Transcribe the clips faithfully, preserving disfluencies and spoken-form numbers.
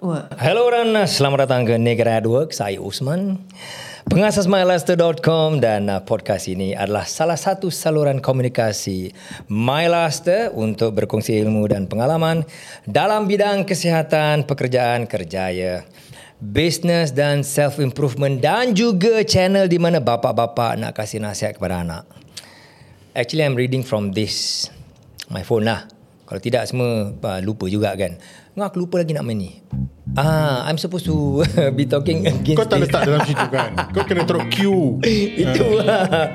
Network. Hello dan selamat datang ke N A K Network. Saya Usman, pengasas my laster dot com, dan podcast ini adalah salah satu saluran komunikasi MyLaster untuk berkongsi ilmu dan pengalaman dalam bidang kesihatan, pekerjaan, kerjaya, bisnes dan self improvement, dan juga channel di mana bapa-bapa nak kasih nasihat kepada anak. Actually I'm reading from this my phone lah. Kalau tidak semua uh, lupa juga kan. Ngak lupa lagi nak main ni. Ah, I'm supposed to be talking against. Kau tak letak dalam situ kan. Kau kena teruk cue. Itu lah.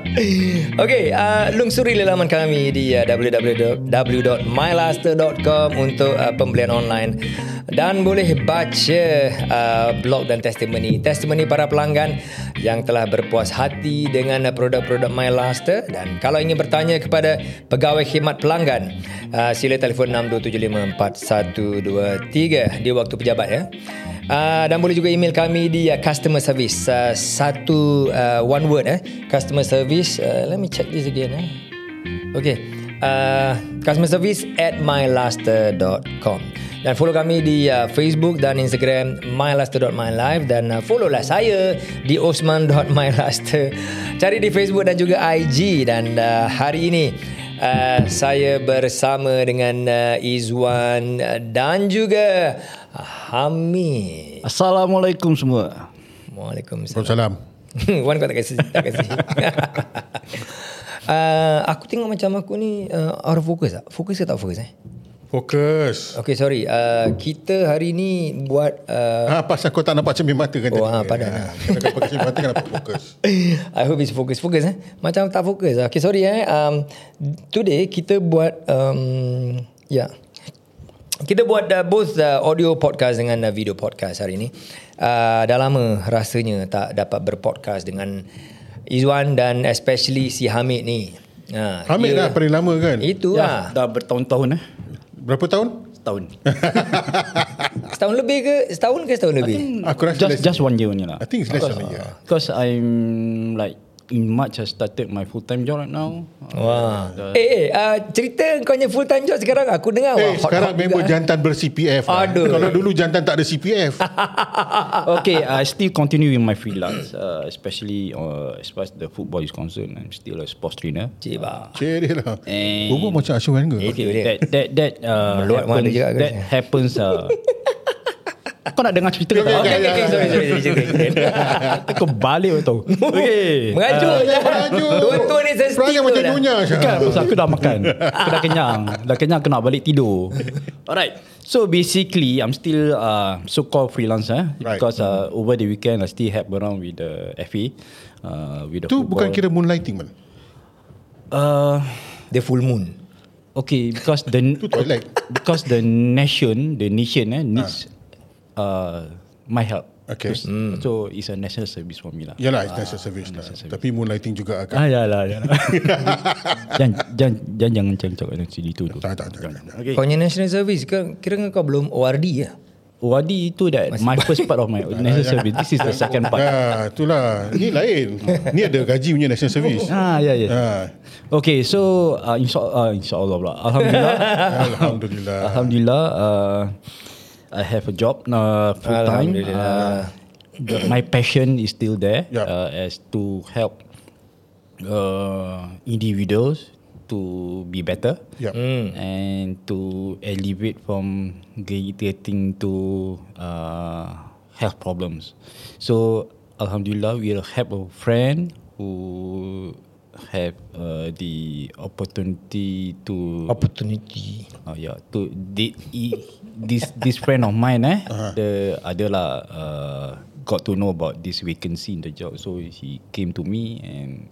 Okay, uh, lungsuri laman kami di uh, w w w dot my laster dot com untuk uh, pembelian online. Dan boleh baca uh, blog dan testimoni Testimoni para pelanggan yang telah berpuas hati dengan produk-produk MyLaster. Dan kalau ingin bertanya kepada pegawai khidmat pelanggan, uh, sila telefon enam dua tujuh lima empat satu dua tiga di waktu pejabat ya. Uh, dan boleh juga email kami di uh, customer service uh, satu uh, one word eh customer service uh, let me check this again eh. Okay, uh, customer service at my laster dot com, dan follow kami di uh, Facebook dan Instagram mylaster dot mylife, dan uh, followlah saya di osman dot mylaster. Cari di Facebook dan juga I G. Dan uh, hari ini Uh, saya bersama dengan uh, Izwan dan juga Hamid. Assalamualaikum semua. Waalaikumsalam. Wan kau tak kasi, tak kasi. uh, Aku tengok macam aku ni uh, out of focus tak? Fokus ke tak fokus eh? Fokus. Okay, sorry. uh, Kita hari ni buat uh, ha, pasal kau tak nampak cermin mata kan? Oh, ha, padahal ha, kau pakai cermin mata kan nampak fokus. I hope it's fokus. Fokus eh? Macam tak fokus. Okay, sorry eh. um, Today kita buat um, Ya yeah. Kita buat uh, both uh, audio podcast dengan uh, video podcast hari ni. uh, Dah lama rasanya tak dapat berpodcast dengan Izwan dan especially si Hamid ni. uh, Hamid dia, dah paling lama kan? Itu ya, lah. Dah bertahun-tahun eh. Berapa tahun? Setahun. Setahun lebih ke? Setahun ke setahun lebih? Aku rasa just, just one year only lah. I think it's less than a year. Because I'm like in March I started my full time job right now. Wah. Wow. Uh, eh eh uh, cerita kau punya full time job sekarang aku dengar. Eh hot, sekarang hot member juga, jantan ber C P F. Aduh. Lah. Kalau dulu jantan tak ada C P F. Okay, I still continue in my freelance, uh, especially uh, as far as the football is concerned. I'm still a sports trainer. Ciba. Cerilah. Umur macam Ashwan ke? That that that uh, happens, that happens. Uh, Kau nak dengar cerita tak? Okay, okay, okay, sorry, sorry, sorry. Kau balik tau. Okay. Merajuk uh, je. Merajuk. Tua-tua ni sensitif tu macam nyonya. Kan, pasal aku dah makan. Aku dah kenyang. Dah kenyang, aku nak balik tidur. Alright. So, basically, I'm still uh, so-called freelancer. Right. Because uh, over the weekend, I still help around with the F A. Uh, with the tu football. Bukan kira moonlighting, man? Uh, the full moon. Okay, because the... Tu toilet. Because the nation, the nation eh, needs... Uh. Uh, my help. Okay. So, mm. so it's a national service for me lah. Yalah, it's national service uh, lah. National service. Tapi moonlighting juga akan. Ah, yalah, yalah. Jangan jangan cakap sini tu. Tak, tak, tak. Okay. Kau punya national service, kira kau belum O R D ya? O R D itu dah my first part of my national service. This is the second part. Ah, itulah. Ni lain. Ni ada gaji punya national service. Ah, ya, ya. Ah. Okay, so uh, insya uh, insyaallah lah. Alhamdulillah. Alhamdulillah. Alhamdulillah. Uh, I have a job uh, full time. Uh, my passion is still there, yeah. uh, as to help uh, individuals to be better, yeah. mm. and to alleviate from getting to uh, health problems. So, Alhamdulillah, we have a friend who have uh, the opportunity to opportunity. Oh uh, yeah, to the, this this friend of mine eh, uh-huh. the adalah uh, got to know about this vacancy in the job, so he came to me and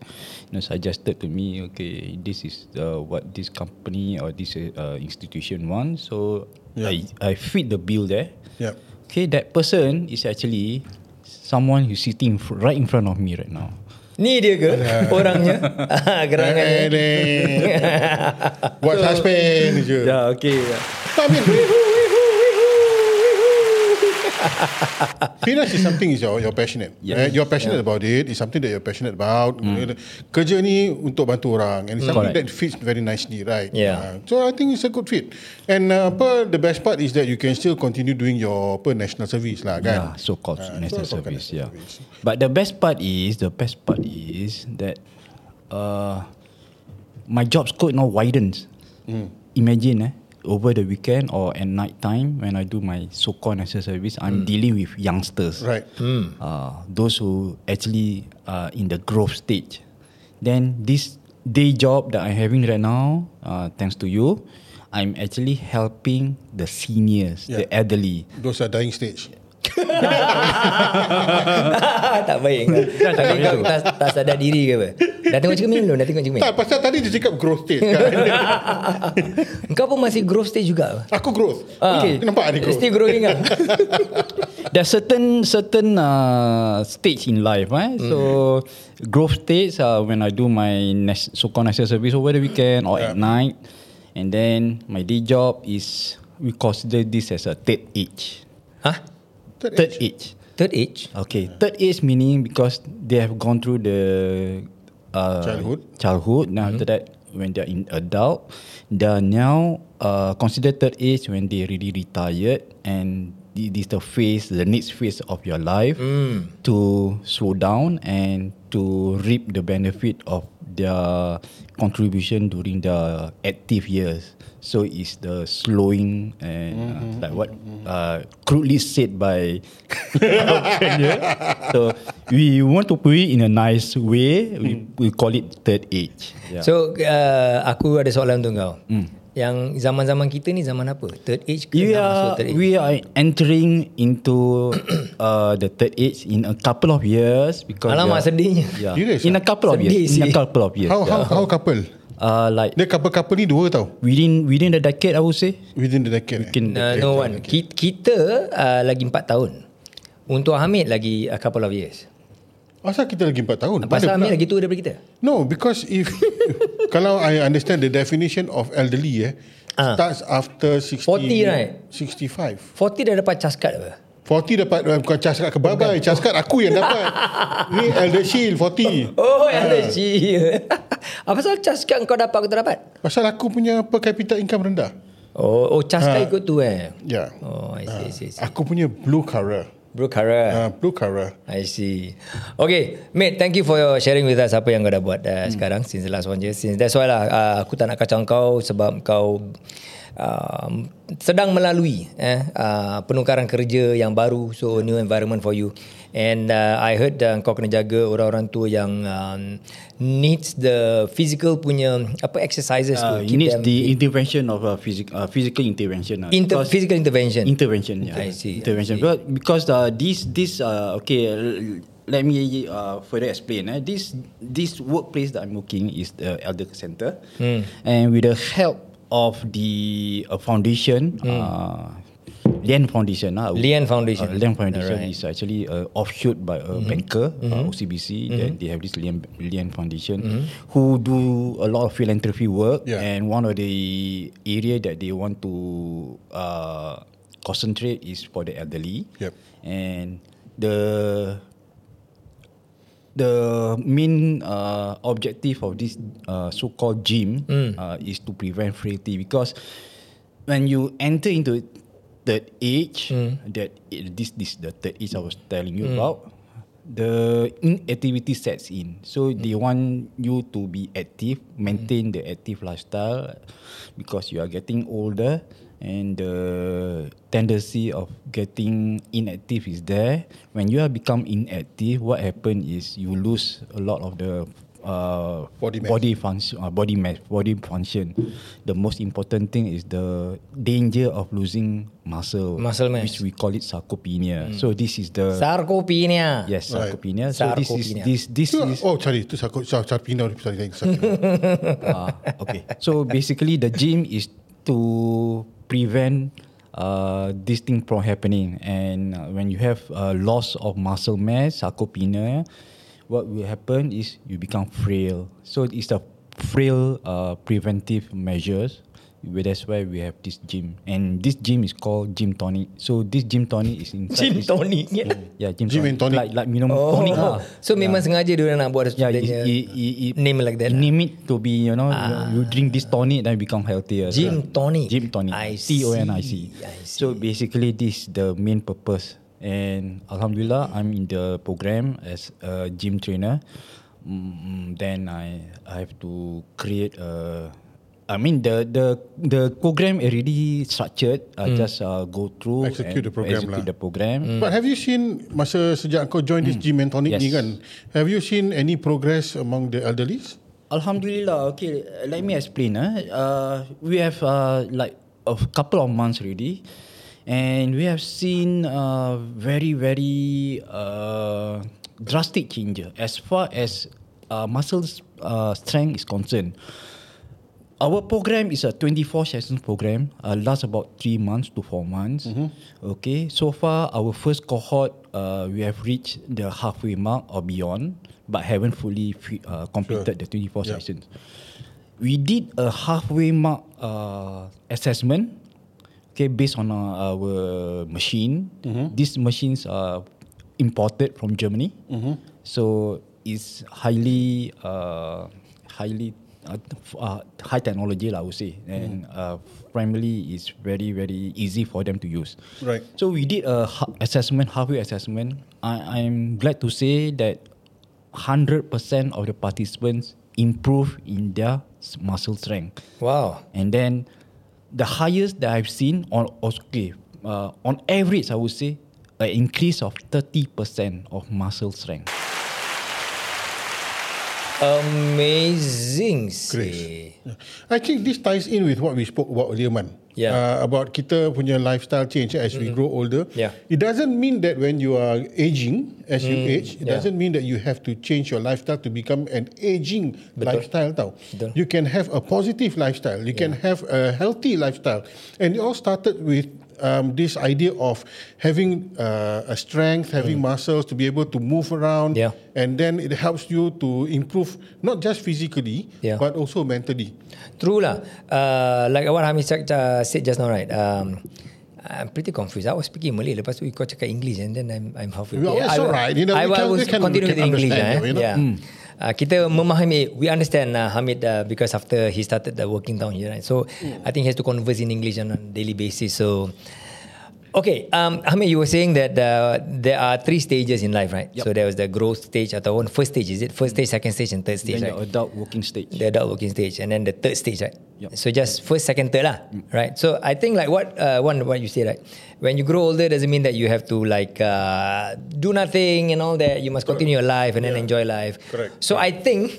you know, suggested to me, okay, this is uh, what this company or this uh, institution wants. So yeah. I I fit the bill there. Yeah. Okay, that person is actually someone who's sitting right in front of me right now. Ni dia ke? Orangnya? Gerangannya. Buat suspend je. Ya, okey. Amin. Freelance is something is you're, you're passionate. Yeah. Right? You're passionate yeah. about it. It's something that you're passionate about. Mm. Kerja ni untuk bantu orang, and it's mm. something Correct. that fits very nicely, right? Yeah. Uh, so I think it's a good fit. And uh, apa, the best part is that you can still continue doing your apa, national service lah, kan? Yeah, so-called uh, national so service. Yeah. Service. But the best part is the best part is that uh, my job scope now widens. Mm. Imagine, eh, over the weekend or at night time when I do my so-called national service, I'm mm. dealing with youngsters, right? Mm. Uh, those who actually are in the growth stage. Then this day job that I'm having right now, uh, thanks to you, I'm actually helping the seniors, yeah. the elderly. Those are dying stage. Tak baik kan? Tak, tak, tak, tak sadar diri ke apa? Dah tengok cermin belum? Dah tengok cermin? Tak, pasal tadi dia cakap growth stage kan? Engkau pun masih growth stage juga? Aku growth. ah, okay. Nampak ada growth. Still growing kan? There's certain certain uh, stage in life, right? Mm. So growth stage uh, when I do my so-called national service over the weekend or yeah. at night. And then my day job is, we consider this as a third age. Huh? Third, third age. age. Third age. Okay, yeah. Third age meaning because they have gone through the uh, childhood. Childhood. Now mm-hmm. after that, when they are in adult, they are now uh, considered third age when they really retired, and this is the phase, the next phase of your life mm. to slow down and to reap the benefit of their contribution during the active years. So it's the slowing and uh, mm-hmm. like what uh, crudely said by So we want to put it in a nice way. We, mm. we call it third age. Yeah. So uh, aku ada soalan untuk kau. Mm. Yang zaman-zaman kita ni zaman apa? Third age ke? Yeah, third age? We are entering into uh, the third age in a couple of years. Because Alamak are, sedihnya. Yeah. In a couple of Sedih years. Si. In a couple of years. How how, yeah. how couple? Uh, like the couple-couple ni dua tau. Within within the decade I would say. Within the decade. Within the decade. Uh, no one. Kita, kita uh, lagi empat tahun. Untuk Hamid lagi a couple of years. Asal kita lagi empat tahun? Pasal Hamid lagi tua daripada kita? No, because if kalau I understand the definition of elderly eh uh, starts after sixty forty, right? sixty-five. forty dah dapat cascard apa? forty dapat bukan cascard ke babai, cascard aku yang dapat. Ni Elder Shield forty. Oh, Elder Shield. Apa pasal cascard kau dapat aku tak dapat? Pasal aku punya per capita income rendah. Oh, oh cascard ha. ikut tu eh. Ya. Yeah. Oh, I see, ha. I see, I see. Aku punya blue collar. Blue collar. Ha, blue collar. I see. Okay, mate, thank you for your sharing with us apa yang kau dah buat uh, hmm. sekarang since the last one year. Since that's why lah uh, aku tak nak kacau kau sebab kau Uh, sedang melalui eh, uh, penukaran kerja yang baru, so new environment for you, and uh, I heard uh, kau kena jaga orang-orang tua yang um, needs the physical punya apa exercises uh, tu. Needs the intervention of a phys- uh, physical intervention. Uh, Inter- physical intervention. Intervention. Yeah. I see. Intervention. I see. Because uh, this this uh, okay. Let me uh, further explain. Eh. This this workplace that I'm working is the elder center, hmm. and with the help of the uh, foundation, mm. uh, Lien Foundation. Uh, Lien Foundation. Uh, Lien Foundation right. is actually uh, offshoot by a mm-hmm. banker, mm-hmm. Uh, O C B C. Mm-hmm. Then they have this Lien, Lien Foundation mm-hmm. who do a lot of philanthropy work. Yeah. And one of the area that they want to uh, concentrate is for the elderly. Yep. And the The main uh, objective of this uh, so-called gym mm. uh, is to prevent frailty, because when you enter into third age, mm. that this this the third age I was telling you mm. about, the inactivity sets in. So mm. they want you to be active, maintain mm. the active lifestyle, because you are getting older and the tendency of getting inactive is there. When you have become inactive, what happens is you lose a lot of the uh, body, body function, uh, body mass, body function. The most important thing is the danger of losing muscle, muscle mass, which we call it sarcopenia. Mm. So this is the sarcopenia. Yes, sarcopenia. Right. So sarcopenia. this is this this so, is. Oh, sorry, to sarco, sarcopenia. Sorry, sorry. uh, okay. So basically, the gym is to prevent uh, this thing from happening, and uh, when you have uh, loss of muscle mass, sarcopenia, what will happen is you become frail. So it's a frail uh, preventive measures That's why we have this gym. And this gym is called Gym Tonic. So this Gym Tonic is inside Gym Tonic yeah. yeah, Gym, gym Tonic, tonic. Like, like minum oh. tonic lah. So yeah. memang sengaja diorang nak buat yeah, it, it, it, name like that lah. Name it to be, you know ah. you drink this tonic, then you become healthier. Gym so, Tonic Gym Tonic T O N I C. So basically this is the main purpose. And Alhamdulillah, I'm in the program as a gym trainer. Mm, then I, I have to create a I mean the the the program already structured. I mm. just uh, go through execute the program execute lah. the program. Mm. But have you seen masa sejak kau join this mm. Gym and Tonic yes. ni kan? Have you seen any progress among the elderly? Alhamdulillah. Okay, let me explain. Eh. Uh, we have uh, like a couple of months already, and we have seen uh, very very uh, drastic change as far as uh, muscle uh, strength is concerned. Our program is a twenty-four sessions program. Uh, lasts about three months to four months. Mm-hmm. Okay, so far our first cohort, uh, we have reached the halfway mark or beyond, but haven't fully uh, completed sure. the twenty-four yeah. sessions. We did a halfway mark uh, assessment. Okay, based on our, our machine. Mm-hmm. These machines are imported from Germany, mm-hmm. so it's highly, uh, highly. Uh, high technology lah, I would say, and mm. uh, primarily it's very very easy for them to use. Right. So we did a ha- assessment, halfway assessment. I, I'm glad to say that one hundred percent of the participants improved in their muscle strength. Wow! And then the highest that I've seen on okay, uh, on average, I would say an increase of thirty percent of muscle strength. Amazing sih. I think this ties in with what we spoke about earlier, man. Yeah. Uh, about kita punya lifestyle change as mm-hmm. we grow older. Yeah. It doesn't mean that when you are aging, as mm, you age, it yeah. doesn't mean that you have to change your lifestyle to become an aging Betul. lifestyle. Tau. Betul. You can have a positive lifestyle. You yeah. can have a healthy lifestyle. And it all started with Um, this idea of having uh, a strength, having mm. muscles to be able to move around, yeah. and then it helps you to improve not just physically yeah. but also mentally. True lah, uh, like what Hamid uh, said just now, right? Um, I'm pretty confused. I was speaking Malay, lepas tu kau cakap English, and then I'm, I'm halfway. Well, it's alright. You know, I will continue with English. Eh? You know? Yeah. Mm. Uh, kita memahami, we understand uh, Hamid uh, because after he started uh, working down here, right? So mm. I think he has to converse in English on a daily basis. So okay, um, Hamid, you were saying that uh, there are three stages in life, right? Yep. So there was the growth stage, ataupun first stage, is it? First stage, second stage, and third stage, then right? The adult working stage. The adult working stage, and then the third stage, right? Yep. So just first, second, third lah, mm. right? So I think like what uh, one what you say, right? When you grow older, doesn't mean that you have to like uh, do nothing and all that. You must Correct. continue your life and yeah. then enjoy life. Correct. So I think,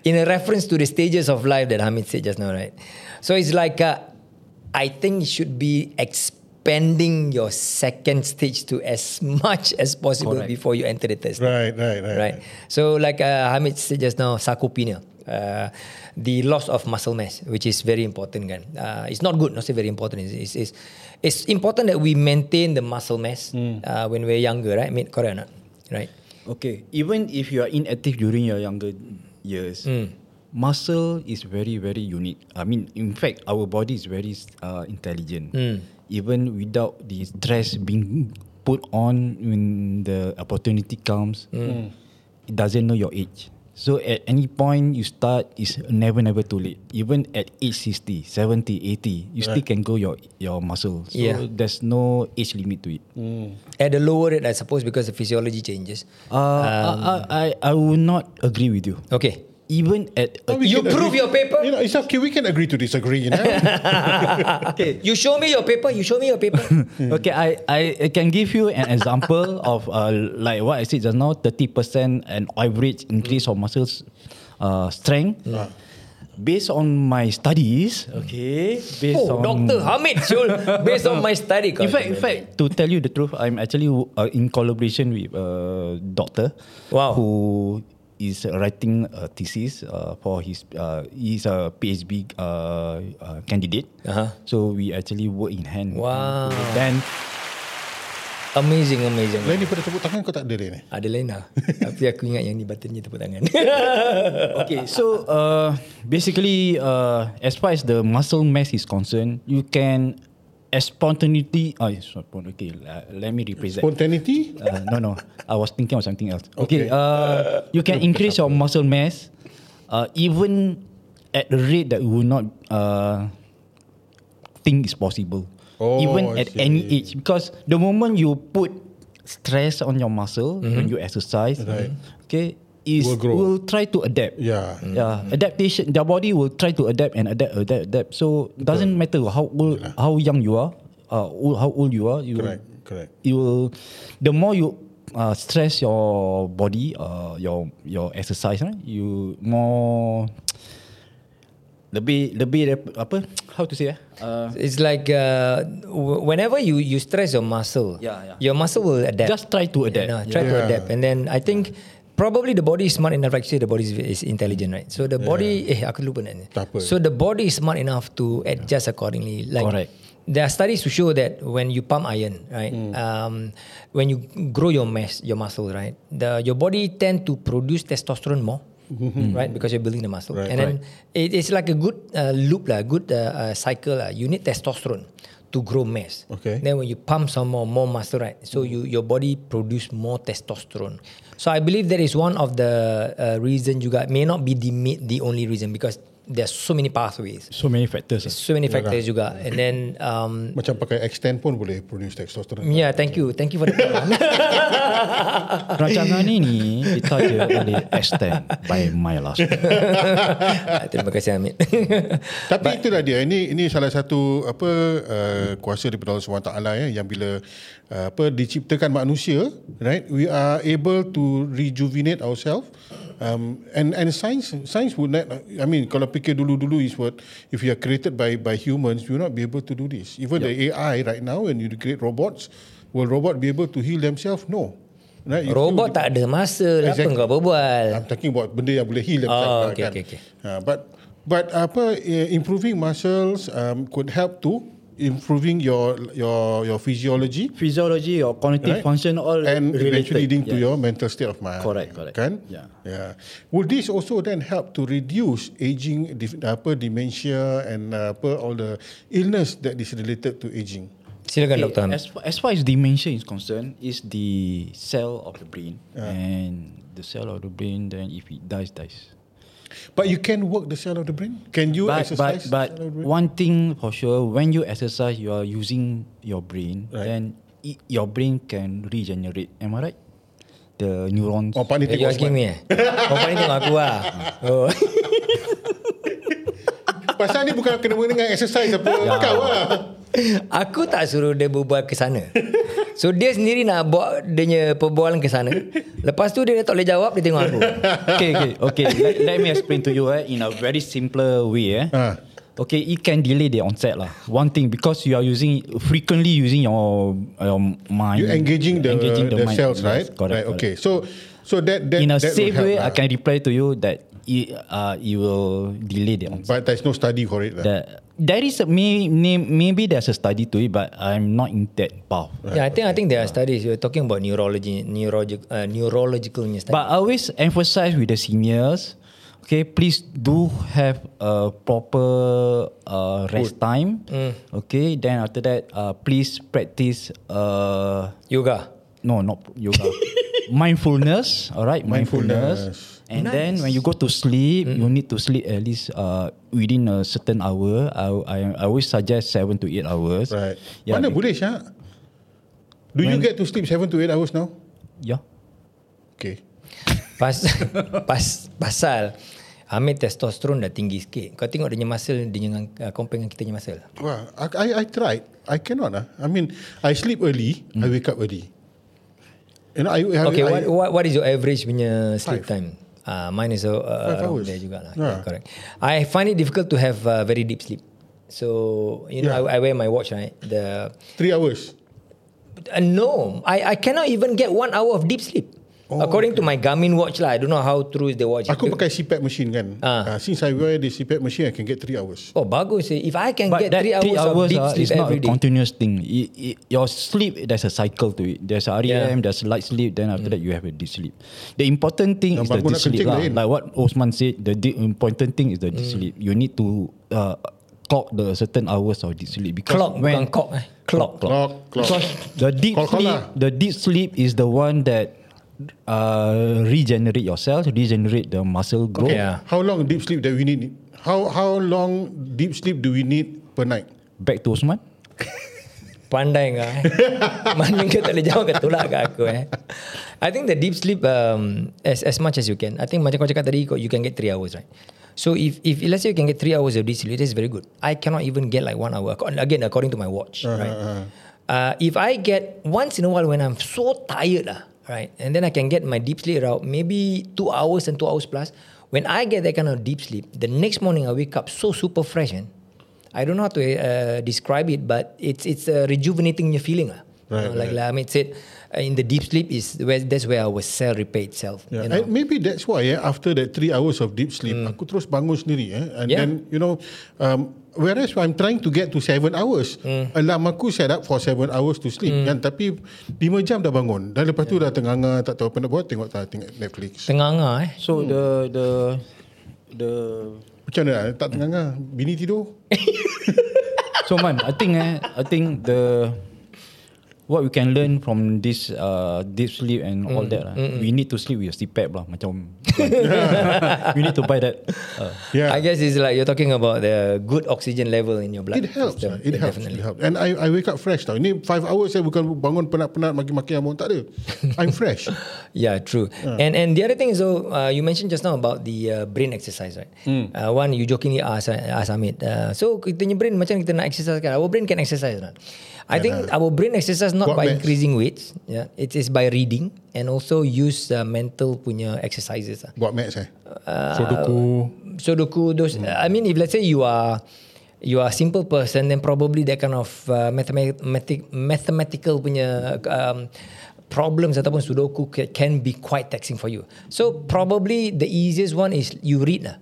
in a reference to the stages of life that Hamid said just now, right? So it's like uh, I think it should be expanding your second stage to as much as possible Correct. before you enter the third stage. Right, right, right. Right. right. So like uh, Hamid said just now, sarcopenia. Uh, the loss of muscle mass, which is very important, kan? Uh, it's not good. Not say very important. It's, it's, it's, it's important that we maintain the muscle mass mm. uh, when we're younger, right? Mate, correct or not? Right. Okay. Even if you are inactive during your younger years, mm. muscle is very very unique. I mean, in fact, our body is very uh, intelligent. Mm. Even without the stress being put on when the opportunity comes, mm. it doesn't know your age. So at any point you start, is never never too late. Even at age sixty, seventy, eighty, you right. still can grow your your muscle. So yeah. there's no age limit to it. Mm. At the lower rate, I suppose, because the physiology changes. Uh, um, I, I I will not agree with you. Okay. Even at oh, a, you prove agree. your paper. You know, it's okay. We can agree to disagree. You know. okay. You show me your paper. You show me your paper. okay. I, I can give you an example of uh, like what I said just now. Thirty percent an average increase of muscles uh, strength. Yeah. Based on my studies, okay. Based oh, on Doctor Hamid, Shul, based on my study. In fact, in fact, to tell you the truth, I'm actually uh, in collaboration with a uh, doctor. Wow. Who is writing a thesis uh, for his. Uh, he's a PhD uh, uh, candidate, uh-huh. so we actually work in hand. Wow! Then Amazing, amazing. Lain daripada tepuk tangan kau tak ada lain? Ada lain lah. Tapi aku ingat yang ni buttonnya tepuk tangan. Okay, so uh, basically uh, as far as the muscle mass is concerned, you can spontaneity. Oh, yes, okay, uh, let me rephrase that. Spontaneity? Uh, no, no. I was thinking of something else. Okay, okay. Uh, you can increase your muscle mass uh, even at the rate that you will not uh, think is possible. Oh, even at any age, because the moment you put stress on your muscle mm-hmm. when you exercise, right. okay, is will, will try to adapt. Yeah, mm-hmm. yeah. Adaptation. The body will try to adapt and adapt, adapt, adapt. So it doesn't matter how old, yeah. how young you are, uh, old, how old you are. You correct, will, correct. You will. The more you uh, stress your body, uh, your your exercise, right? You more. Lebih, lebih apa? How to say? Uh, it's like uh, whenever you, you stress your muscle, yeah, yeah. your muscle will adapt. Just try to adapt. You know, try yeah. to adapt, and then I think probably the body is smart enough. Actually, the body is intelligent, right? So the body, yeah. eh, aku lupa nak. So the body is smart enough to adjust yeah. accordingly. Like correct. There are studies to show that when you pump iron, right? Mm. Um, when you grow your mass, your muscle, right? The your body tend to produce testosterone more. Mm-hmm. Right, because you're building the muscle, right, and then right. it, it's like a good uh, loop lah, good uh, uh, cycle lah. You need testosterone to grow mass. Okay. Then when you pump some more, more muscle, right? So mm. you your body produce more testosterone. So I believe that is one of the uh, reason juga. May not be the the only reason because there's so many pathways, so many factors, so many yeah, factors right. juga. And then um, macam pakai extend pun boleh produce testosterone. Yeah, right. thank you, thank you for the comment. Rancangan ini ditaja oleh Extend by MyLaster. Terima kasih Hamid. Tapi But, itulah dia. Ini ini salah satu apa uh, kuasa daripada Allah subhanahu wa taala ya, yang bila uh, apa diciptakan manusia, right? We are able to rejuvenate ourselves. Um, and and science science would not. I mean, kalau fikir dulu-dulu is what if you are created by by humans, you will not be able to do this. Even yep. the A I right now, when you create robots, will robot be able to heal themselves? No. Right, robot you, tak ada masa exactly. Apa kau berbual. I'm talking about benda yang boleh heal. Oh, okay, kan. okay, okay. Uh, but but apa improving muscles um, could help to improving your your your physiology, physiology, your cognitive right? function, all and related. Eventually leading yeah. to your mental state of mind. Correct, correct. Kan? Yeah. yeah. Would this also then help to reduce aging, apa dementia and apa all the illness that is related to aging? Silakan, okay, as, as far as dementia is concerned, is the cell of the brain, yeah. and the cell of the brain. Then, if it dies, dies. But you can work the cell of the brain. Can you but, exercise? But, but one thing for sure, when you exercise, you are using your brain. Right. Then it, your brain can regenerate. Am I right? The neurons. Oh, pandai tengok me. Oh, pandai tengok aku lah. Oh. Pasal ni bukan kena dengan exercise apa yeah. kau lah. Aku tak suruh dia berbual ke sana. So dia sendiri nak buat dia perbualan ke sana. Lepas tu dia tak boleh jawab, dia tengok aku. Okay, okay, okay. Let, let me explain to you eh, in a very simpler way eh. Uh. Okay, it can delay the onset lah. One thing because you are using frequently using your your mind. You engaging the engaging the, the mind. Cells, right? Yes, correct, right? Okay. Correct. So so that that in a that safe way, lah. I can reply to you that it uh it will delay the onset. But there's no study for it lah. The, There is a, may, may, maybe there's a study to it, but I'm not in that path. Right. Yeah, I think I think there are studies. You're talking about neurology, neurologic, uh, neurological studies. But I always emphasize with the seniors, okay, please do have a proper uh, rest time. Mm. Okay, then after that, uh, please practice uh, yoga. No, not yoga. Mindfulness. All right, mindfulness. mindfulness. And nice. Then when you go to sleep, mm-hmm. you need to sleep at least uh, within a certain hour. I, I I always suggest seven to eight hours. Right. Yeah, mana boleh Syah? Do when, you get to sleep seven to eight hours now? Yeah. Okay. Pas, pas pasal Hamid testosterone dah tinggi sikit. Kau tengok dia punya muscle, dia dengan uh, compare dengan kita punya muscle. Wah, well, I I tried. I cannot lah. I mean, I sleep early, mm. I wake up early. You know, I, I, okay, I, what, what what is your average punya sleep five. time? Uh, mine is uh, around there juga lah. Yeah. Okay, correct. I find it difficult to have uh, very deep sleep. So, you know, yeah. I, I wear my watch, right? The three hours? Uh, no. I, I cannot even get one hour of deep sleep. Oh, according okay. to my Garmin watch lah. I don't know how true is the watch. Aku pakai C PAP machine kan. Uh. Uh, since I wear the C PAP machine, I can get three hours. Oh, bagus. Eh. If I can but get three hours, hours of deep sleep every day. But that three hours is not a continuous thing. It, it, your sleep, there's a cycle to it. There's R E M, yeah. there's light sleep. Then after mm. that, you have a deep sleep. The important thing nah, is the deep sleep lah. Like what Osman said, the de- important thing is the deep mm. sleep. You need to... Uh, clock the certain hours of deep sleep. Because clock when clock, eh? clock, clock, clock. Because the deep clock, sleep, clock, the deep sleep is the one that uh, regenerate your cells, regenerate the muscle growth. Okay. Yeah. How long deep sleep that we need? How how long deep sleep do we need per night? Back to Usman. Pandai ngah. Mana kita tak boleh jawab kat tolak kat aku eh. I think the deep sleep um, as as much as you can. I think macam kau cakap tadi, you can get three hours, right? So if, if let's say you can get three hours of deep sleep, that's very good. I cannot even get like one hour. Again, according to my watch, uh-huh, right? Uh-huh. Uh, if I get once in a while when I'm so tired, lah, right? And then I can get my deep sleep around maybe two hours and two hours plus. When I get that kind of deep sleep, the next morning I wake up so super fresh. Man. I don't know how to uh, describe it, but it's it's a rejuvenating your feeling. Lah. Right, you know, like right. Hamid said, in the deep sleep is where, that's where our cell repair itself. Yeah. You know? And maybe that's why eh, after that three hours of deep sleep, mm. aku terus bangun sendiri. Eh, and yeah. then you know, um, whereas I'm trying to get to seven hours, mm. alarm aku set up for seven hours to sleep. Mm. Kan, tapi lima jam dah bangun. Dan lepas tu yeah. dah tengah-tengah tak tahu apa nak buat, tengok tak tengok Netflix. Tengah-tengah eh. So hmm. the the the macam mana tak tengah-tengah? Bini tidur. So man, I think eh, I think the what we can learn from this uh, deep sleep and mm. all that, uh, we need to sleep with C PAP lah, macam. We need to buy that. Uh. Yeah. I guess it's like you're talking about the good oxygen level in your blood. It helps. System. It, it helps. Definitely. It helps. And I, I wake up fresh tau. Ini five hours saya bukan bangun penat-penat maki-maki yang bangun tak ada. I'm fresh. Yeah, true. Uh. And and the other thing is, so uh, you mentioned just now about the uh, brain exercise, right? Mm. Uh, one you jokingly asked ask Hamid. Uh, so kita punya brain macam kita nak exercise kan? Our brain can exercise, right? I yeah, think uh, our brain exercise not what by math? Increasing weights. Yeah, it is by reading and also use uh, mental punya exercises. Buat maths eh? Uh, Sudoku. Sudoku. Those. Hmm. I mean, if let's say you are you are a simple person, then probably that kind of uh, mathematic mathematical punya um, problems ataupun Sudoku can be quite taxing for you. So probably the easiest one is you read lah.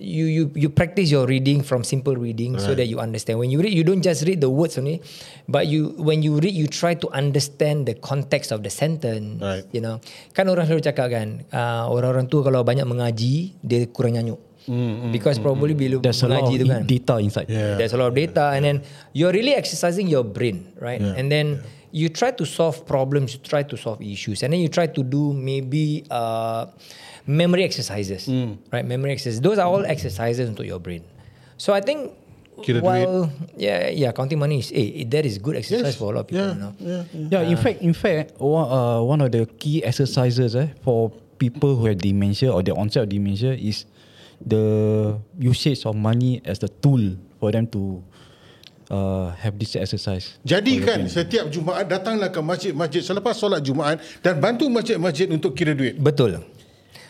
You you you practice your reading from simple reading right. so that you understand. When you read, you don't just read the words only, but you when you read, you try to understand the context of the sentence. Right. You know, kan orang selalu cakap kan, uh, orang-orang tua kalau banyak mengaji, dia kurang nyanyuk. Mm, mm, because mm, probably mm, bila there's mengaji tu kan, data inside. Yeah. There's a lot of data, yeah. and then you're really exercising your brain, right? Yeah. And then yeah. you try to solve problems, you try to solve issues, and then you try to do maybe. Uh, Memory exercises, mm. right? Memory exercises. Those are all exercises into your brain. So I think, Kira while duit. yeah, yeah, counting money is eh, that is good exercise yes. for a lot of people. Yeah, you know? yeah, yeah. yeah uh, in fact, in fact, one, uh, one of the key exercises eh, for people who have dementia or the onset of dementia is the usage of money as the tool for them to. Uh, have this exercise. Jadi kan setiap Jumaat datanglah ke masjid-masjid selepas solat Jumaat dan bantu masjid-masjid untuk kira duit. Betul.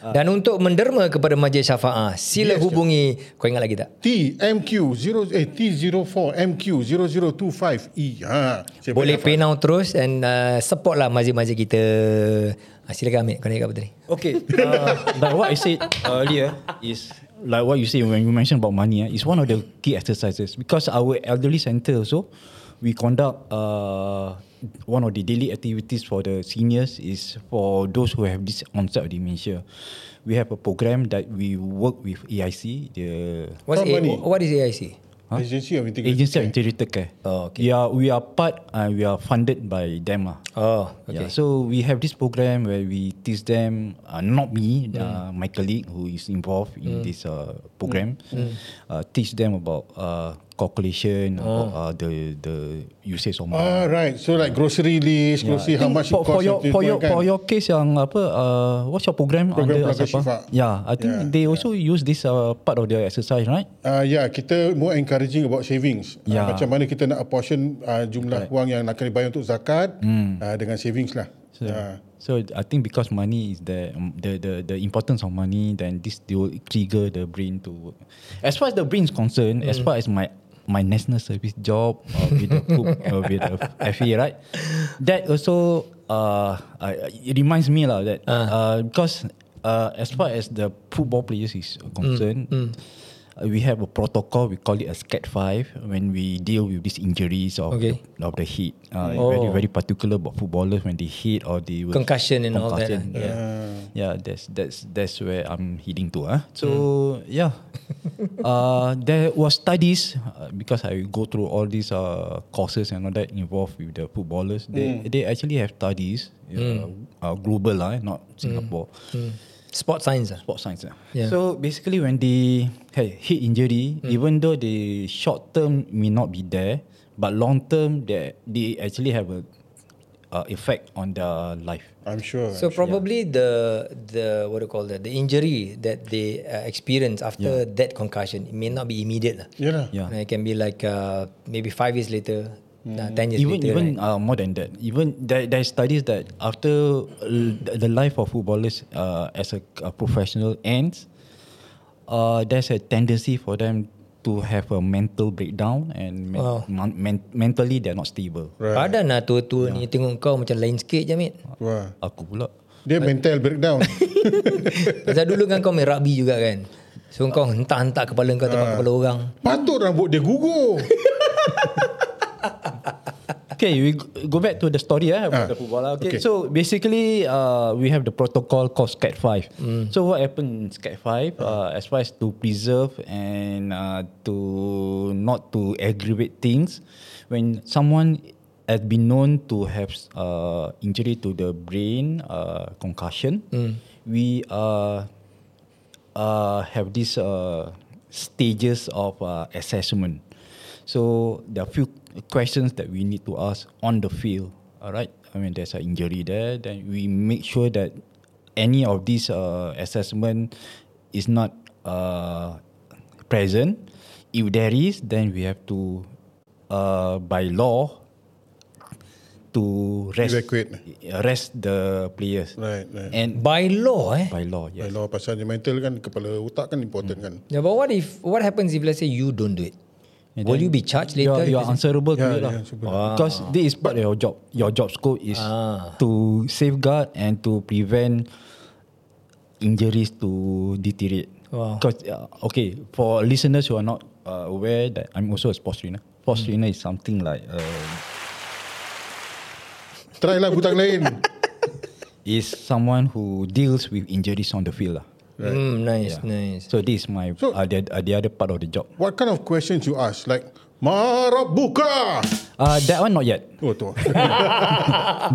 Dan untuk menderma kepada majlis syafaah, sila yes, hubungi kau ingat lagi tak? T M Q zero eight T zero four M Q zero zero two five E. Ha, boleh penau terus and uh, supportlah masjid-masjid kita. Ha, silakan Amit, kau nak cakap apa tadi? Okay, uh, but what I said earlier is like what you say when you mention about money, eh, is one of the key exercises because our elderly centre also we conduct uh, one of the daily activities for the seniors is for those who have this onset of dementia. We have a program that we work with A I C. The What's A- what is A I C? Huh? Agency of Integrated Agency Care. Of Integrated Care. Oh, okay. Yeah, we are part and uh, we are funded by them. Uh. Oh, okay. Yeah, so we have this program where we teach them, uh, not me, mm. uh, my colleague who is involved in mm. this uh, program, mm. uh, teach them about uh, calculation, oh. about uh, the the usage of money. Ah, right. So like grocery list, yeah. grocery, how much for, it costs. For your for your, for your case, yang apa? Uh, what's your program? Program Prakashifa. Yeah, I think yeah. they also yeah. use this uh, part of the exercise, right? Ah, uh, yeah. Kita more encourage about savings yeah. uh, macam mana kita nak apportion uh, jumlah right. wang yang nak kena bayar untuk zakat mm. uh, dengan savings lah so, uh. so I think because money is the, um, the the the importance of money then this will trigger the brain to work. As far as the brain is concerned mm. as far as my my national service job uh, with the poop, uh, with the F E, right? That also uh, uh, it reminds me lah that uh. Uh, because uh, as far as the football players is concerned, mm. Mm. Uh, we have a protocol. We call it a SCAT five when we deal with these injuries of okay. the, of the hit. Uh, oh. Very very particular about footballers when they hit or they concussion and concussion. all that. Yeah. Yeah, that's that's that's where I'm heading to. Huh? So mm. yeah, uh, there was studies uh, because I go through all these uh, courses and all that involved with the footballers. They mm. they actually have studies, mm. uh, uh, global, uh, not Singapore. Mm. Mm. Sport science. Uh? Sport science. Uh. Yeah. So basically, when they hey, hit injury, mm. even though the short term may not be there, but long term they they actually have a. Uh, effect on their life. I'm sure. So I'm probably sure. the the what do you call that? The injury that they uh, experience after yeah. that concussion, it may not be immediate. Yeah. yeah. It can be like uh, maybe five years later, mm. uh, ten years even, later. Even right? uh, more than that. Even there, there are studies that after the life of footballers uh, as a, a professional ends, uh, there's a tendency for them to have a mental breakdown and men- wow. man- men- mentally they're not stable. Padan lah tua-tua ni tengok kau macam lain sikit je, Amit. Wah. Aku pula. Dia mental breakdown. Pasal dulu kan kau main rugby juga kan. So kau hentak-hentak kepala kau tembak kepala orang. Patut rambut dia gugur. Okay, we go back to the story eh, about ah, the footballer. Okay, okay, so basically uh, we have the protocol called SCAT five. Mm. So what happened in SCAT five, uh, as far as to preserve and uh, to not to aggravate things, when someone has been known to have uh, injury to the brain, uh, concussion, mm. we uh, uh, have these uh, stages of uh, assessment. So there are few questions that we need to ask on the field. All right, I mean there's an injury there. Then we make sure that any of these uh, assessment is not uh, present. If there is, then we have to, uh, by law, to rest evacuate. Rest the players. Right, right. And by law, eh? By law, yes. By law, pasal mental kan, kepala otak kan important mm. kan. Yeah, but what if what happens if let's say you don't do it? And will you be charged later? You are answerable to yeah, it yeah, lah. Ah. Because this is part of your job. Your job scope is ah. to safeguard and to prevent injuries to deteriorate. Wow. Because uh, okay, for listeners who are not uh, aware that I'm also a sports trainer. Sports hmm. trainer is something like uh, try lah butang lain. Is someone who deals with injuries on the field lah. Right. Mm, nice, yeah. nice. So this is my so, uh, the, uh, the other part of the job. What kind of questions you ask? Like Marab buka. Uh, that one not yet. Oh, tu.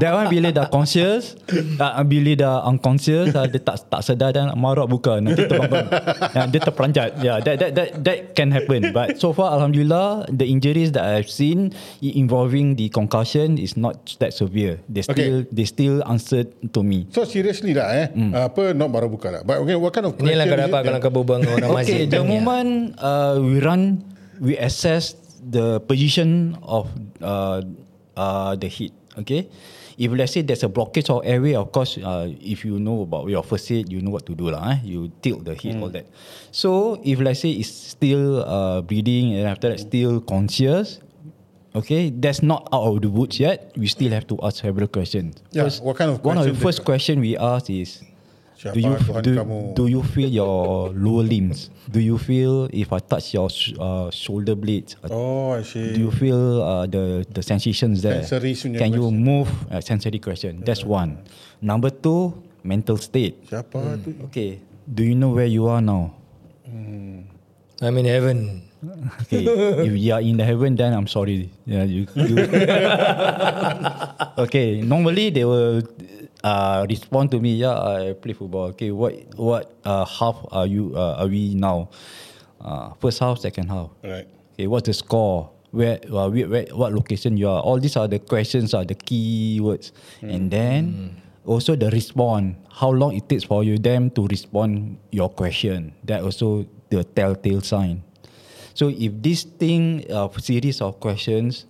That one bila dah conscious, uh, bila dah unconscious, uh, dia tak tak sedar dan marab buka nanti terbang. Yeah, dia terperanjat. Yeah, that that that that can happen. But so far, alhamdulillah, the injuries that I've seen involving the concussion is not that severe. They still okay. they still answered to me. So seriously lah, eh, mm. uh, apa not marab buka lah. But okay, what kind of question? Inilah kenapa kalau kau berbual dengan orang masjid. Okay, the moment uh, we run. We assess the position of uh, uh, the hit. Okay, if let's say there's a blockage of airway, of course, uh, if you know about your first aid, you know what to do lah. Eh? You tilt the hit, mm. all that. So if let's say it's still uh, breathing and after that still conscious, okay, that's not out of the woods yet. We still have to ask several questions. Yeah, first, what kind of question? One of the first question we ask is. Do you, do, do you feel your lower limbs? Do you feel if I touch your sh- uh, shoulder blades? Oh, I see. Do you feel uh, the, the sensations there? Sensory Can you question. move? Uh, sensory question. That's one. Number two, mental state. Siapa hmm. tu? Okay. Do you know where you are now? Hmm. I'm in heaven. Okay. If you are in the heaven, then I'm sorry. Yeah, you, you. Okay. Normally, they will... Uh, respond to me. Yeah, I play football. Okay, what what uh, half are you? Uh, are we now? Uh, first half, second half. Right. Okay, what's the score? Where? Uh, where, where what location you are? All these are the questions. Are the key words. Mm. And then mm. also the response. How long it takes for you them to respond your question? That also the telltale sign. So if this thing uh, series of questions,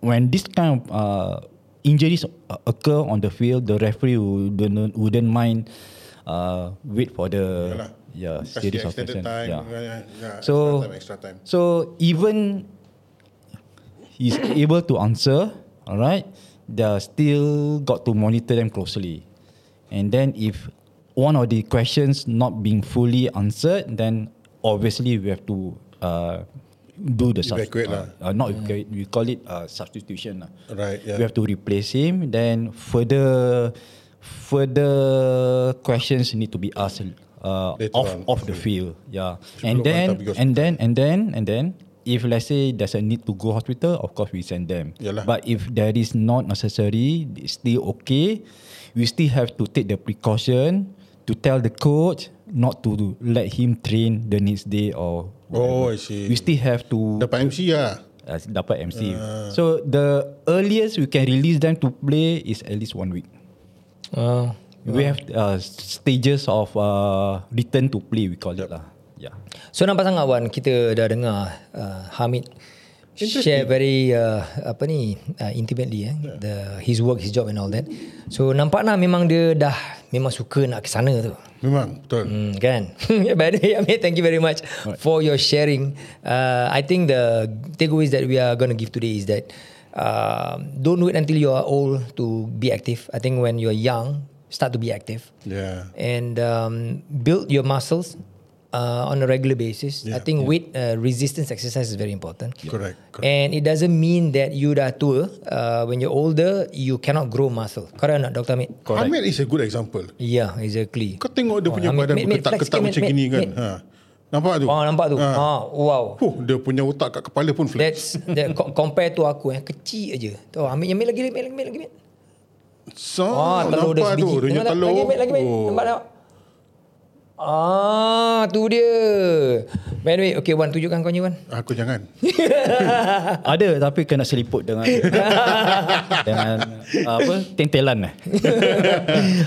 when this kind of uh, injuries occur on the field, the referee wouldn't, wouldn't mind uh, wait for the yeah, yeah series of questions. Yeah. Yeah, so, extra time, extra time. So even he's able to answer, alright, they're still got to monitor them closely. And then if one of the questions not being fully answered, then obviously we have to uh, do the substitution. Uh, uh, not yeah. we call it uh, substitution. Right. Yeah. We have to replace him. Then further further questions need to be asked uh, off on. off the field. Yeah. And then and then and then and then if let's say there's a need to go hospital, of course we send them. Yalah. But if that is not necessary, it's still okay. We still have to take the precaution to tell the coach not to do, let him train the next day or whatever. Oh, I see. We still have to... Dapat M C lah. Uh, dapat M C. Uh. So, the earliest we can release them to play is at least one week. Uh, we uh. have uh, stages of uh, return to play, we call yep. it lah. Yeah. So, nampak sangat Wan, kita dah dengar uh, Hamid share very uh, apa ni uh, intimately eh yeah. the his work, his job and all that. So nampaklah memang dia dah memang suka nak ke sana tu. Memang betul. Mm, kan. By the way, Hamid, thank you very much right. for your sharing. Uh, I think the takeaways that we are going to give today is that uh, don't wait until you are old to be active. I think when you are young, start to be active. Yeah. And um, build your muscles. Uh, on a regular basis, yeah, I think yeah. weight uh, resistance exercise is very important. Yeah. Correct, correct. And it doesn't mean that you dah tua. Uh, when you're older, you cannot grow muscle. Correct or not, Doctor Hamid? Correct. Hamid is a good example. Yeah, exactly. Kau tengok dia oh, punya Hamid, badan ketak-ketak macam made, gini made, kan. Made. Ha. Nampak tu? Oh, nampak tu. Ha. Ha. Wow. Huh, dia punya otak kat kepala pun flex. That's, that compare tu aku yang eh. kecil aja. Oh, Hamid yang made lagi, made lagi, made lagi. So, oh, nampak tu. Dia punya telur. Lagi, made lagi, made. Nampak tak? Ah, tu dia. By the way, okay Wan, tunjukkan kau ni Wan. Aku jangan. Ada tapi kena seliput dengan dengan apa? Tentelan eh.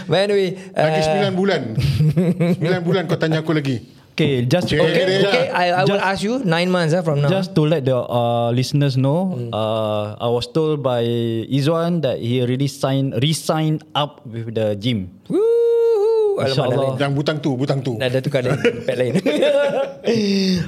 By the way, lagi sembilan uh, bulan. sembilan bulan kau tanya aku lagi. Okay, just okay, okay, okay, okay. I, I just, will ask you nine months uh, from now. Just to let the uh, listeners know, mm. uh, I was told by Izwan that he already signed re-signed up with the gym. Woo! InsyaAllah. Yang butang tu, butang tu. Dah, dah tukar pad lain.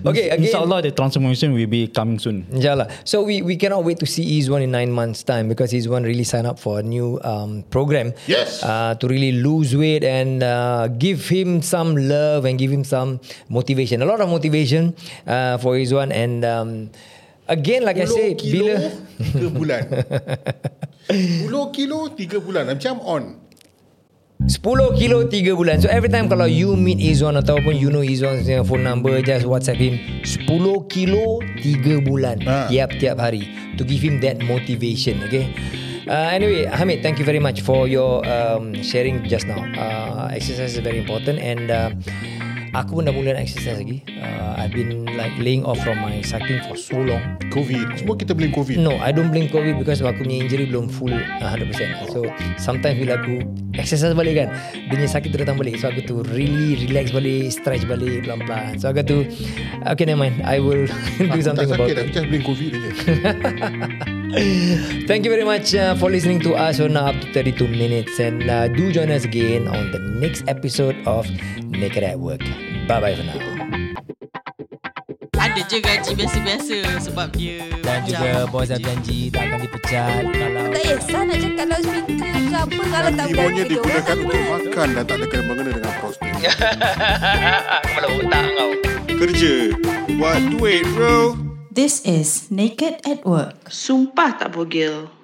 Okay, again. InsyaAllah the transformation will be coming soon. InsyaAllah. So we we cannot wait to see Izwan in nine months time because Izwan really sign up for a new um, program. Yes. Uh, to really lose weight and uh, give him some love and give him some motivation. A lot of motivation uh, for Izwan and um, again like I say, bila tiga bulan. sepuluh kilo tiga bulan. Macam on. sepuluh kilo tiga bulan. So every time kalau you meet Izwan ataupun you know Izwan's phone number, just WhatsApp him sepuluh kilo tiga bulan ha. Tiap-tiap hari to give him that motivation. Okay. Uh, anyway, Hamid, thank you very much for your um, sharing just now. uh, Exercise is very important. And uh, aku pun dah mula nak exercise lagi. uh, I've been like laying off from my cycling for so long. COVID. Semua kita blame COVID. No, I don't blame COVID because aku punya injury belum full one hundred percent. So sometimes bila aku exercise balik kan, dia punya sakit datang balik. So aku tu really relax balik, stretch balik pelan-pelan. So aku tu okay, never mind, I will do something about it. Aku tak sakit, aku just blame COVID je. Thank you very much uh, for listening to us for now up to thirty-two minutes. And uh, do join us again on the next episode of Naked at Work. Bye bye for now. Ada je gaji biasa-biasa sebab dia. Dan juga bos dah janji tak akan dipecat. Kalau tak kisah nak cakap lawan speaker ke apa, kalau tak boleh dia digunakan untuk makan dan tak ada kena mengena dengan prospek. Kepala otak kau. Kerja buat duit bro. This is Naked at Work. Sumpah tak bogel.